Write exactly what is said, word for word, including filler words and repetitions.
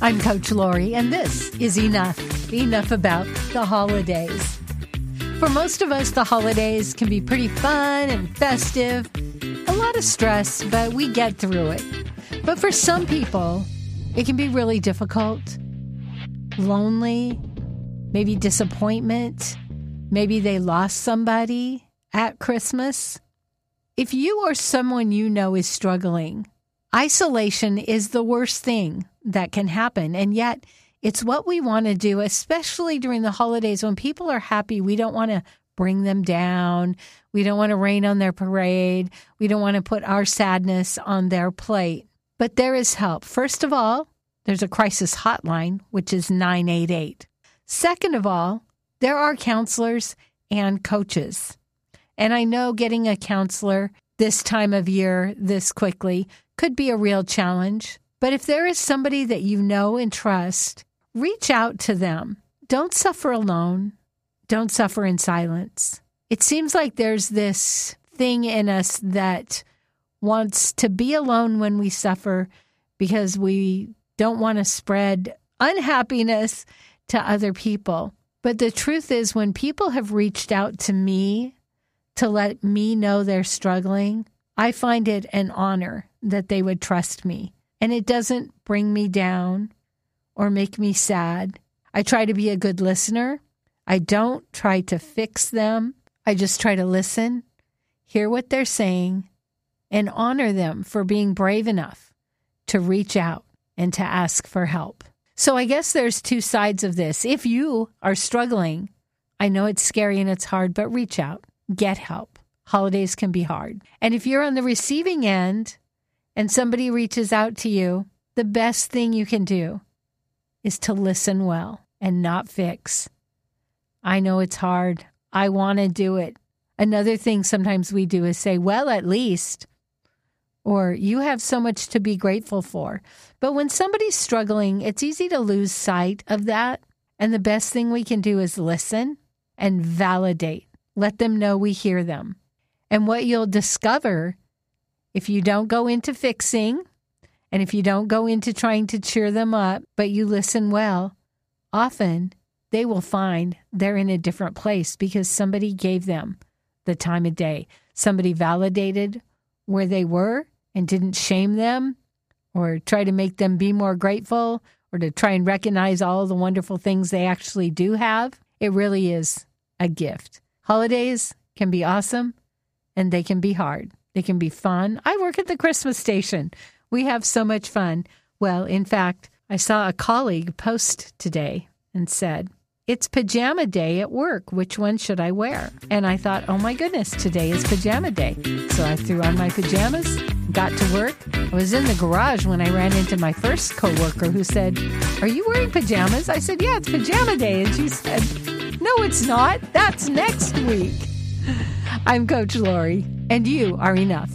I'm Coach Lori, and this is Enough. Enough about the holidays. For most of us, the holidays can be pretty fun and festive, a lot of stress, but we get through it. But for some people, it can be really difficult, lonely, maybe disappointment, maybe they lost somebody at Christmas. If you or someone you know is struggling, isolation is the worst thing that can happen, and yet it's what we want to do, especially during the holidays. When people are happy, we don't want to bring them down. We don't want to rain on their parade. We don't want to put our sadness on their plate. But there is help. First of all, there's a crisis hotline, which is nine eight eight. Second of all, there are counselors and coaches. And I know getting a counselor this time of year, this quickly, could be a real challenge. But if there is somebody that you know and trust, reach out to them. Don't suffer alone. Don't suffer in silence. It seems like there's this thing in us that wants to be alone when we suffer because we don't want to spread unhappiness to other people. But the truth is, when people have reached out to me to let me know they're struggling, I find it an honor that they would trust me. And it doesn't bring me down or make me sad. I try to be a good listener. I don't try to fix them. I just try to listen, hear what they're saying, and honor them for being brave enough to reach out and to ask for help. So I guess there's two sides of this. If you are struggling, I know it's scary and it's hard, but reach out. Get help. Holidays can be hard. And if you're on the receiving end, and somebody reaches out to you, the best thing you can do is to listen well and not fix. I know it's hard. I want to do it. Another thing sometimes we do is say, well, at least, or you have so much to be grateful for. But when somebody's struggling, it's easy to lose sight of that. And the best thing we can do is listen and validate. Let them know we hear them. And what you'll discover, if you don't go into fixing, and if you don't go into trying to cheer them up, but you listen well, often they will find they're in a different place because somebody gave them the time of day. Somebody validated where they were and didn't shame them or try to make them be more grateful or to try and recognize all the wonderful things they actually do have. It really is a gift. Holidays can be awesome and they can be hard. They can be fun. I work at the Christmas station. We have so much fun. Well, in fact, I saw a colleague post today and said, "It's pajama day at work. Which one should I wear?" And I thought, oh my goodness, today is pajama day. So I threw on my pajamas, got to work. I was in the garage when I ran into my first coworker who said, "Are you wearing pajamas?" I said, "Yeah, it's pajama day." And she said, "No, it's not. That's next week." I'm Coach Lori, and you are enough.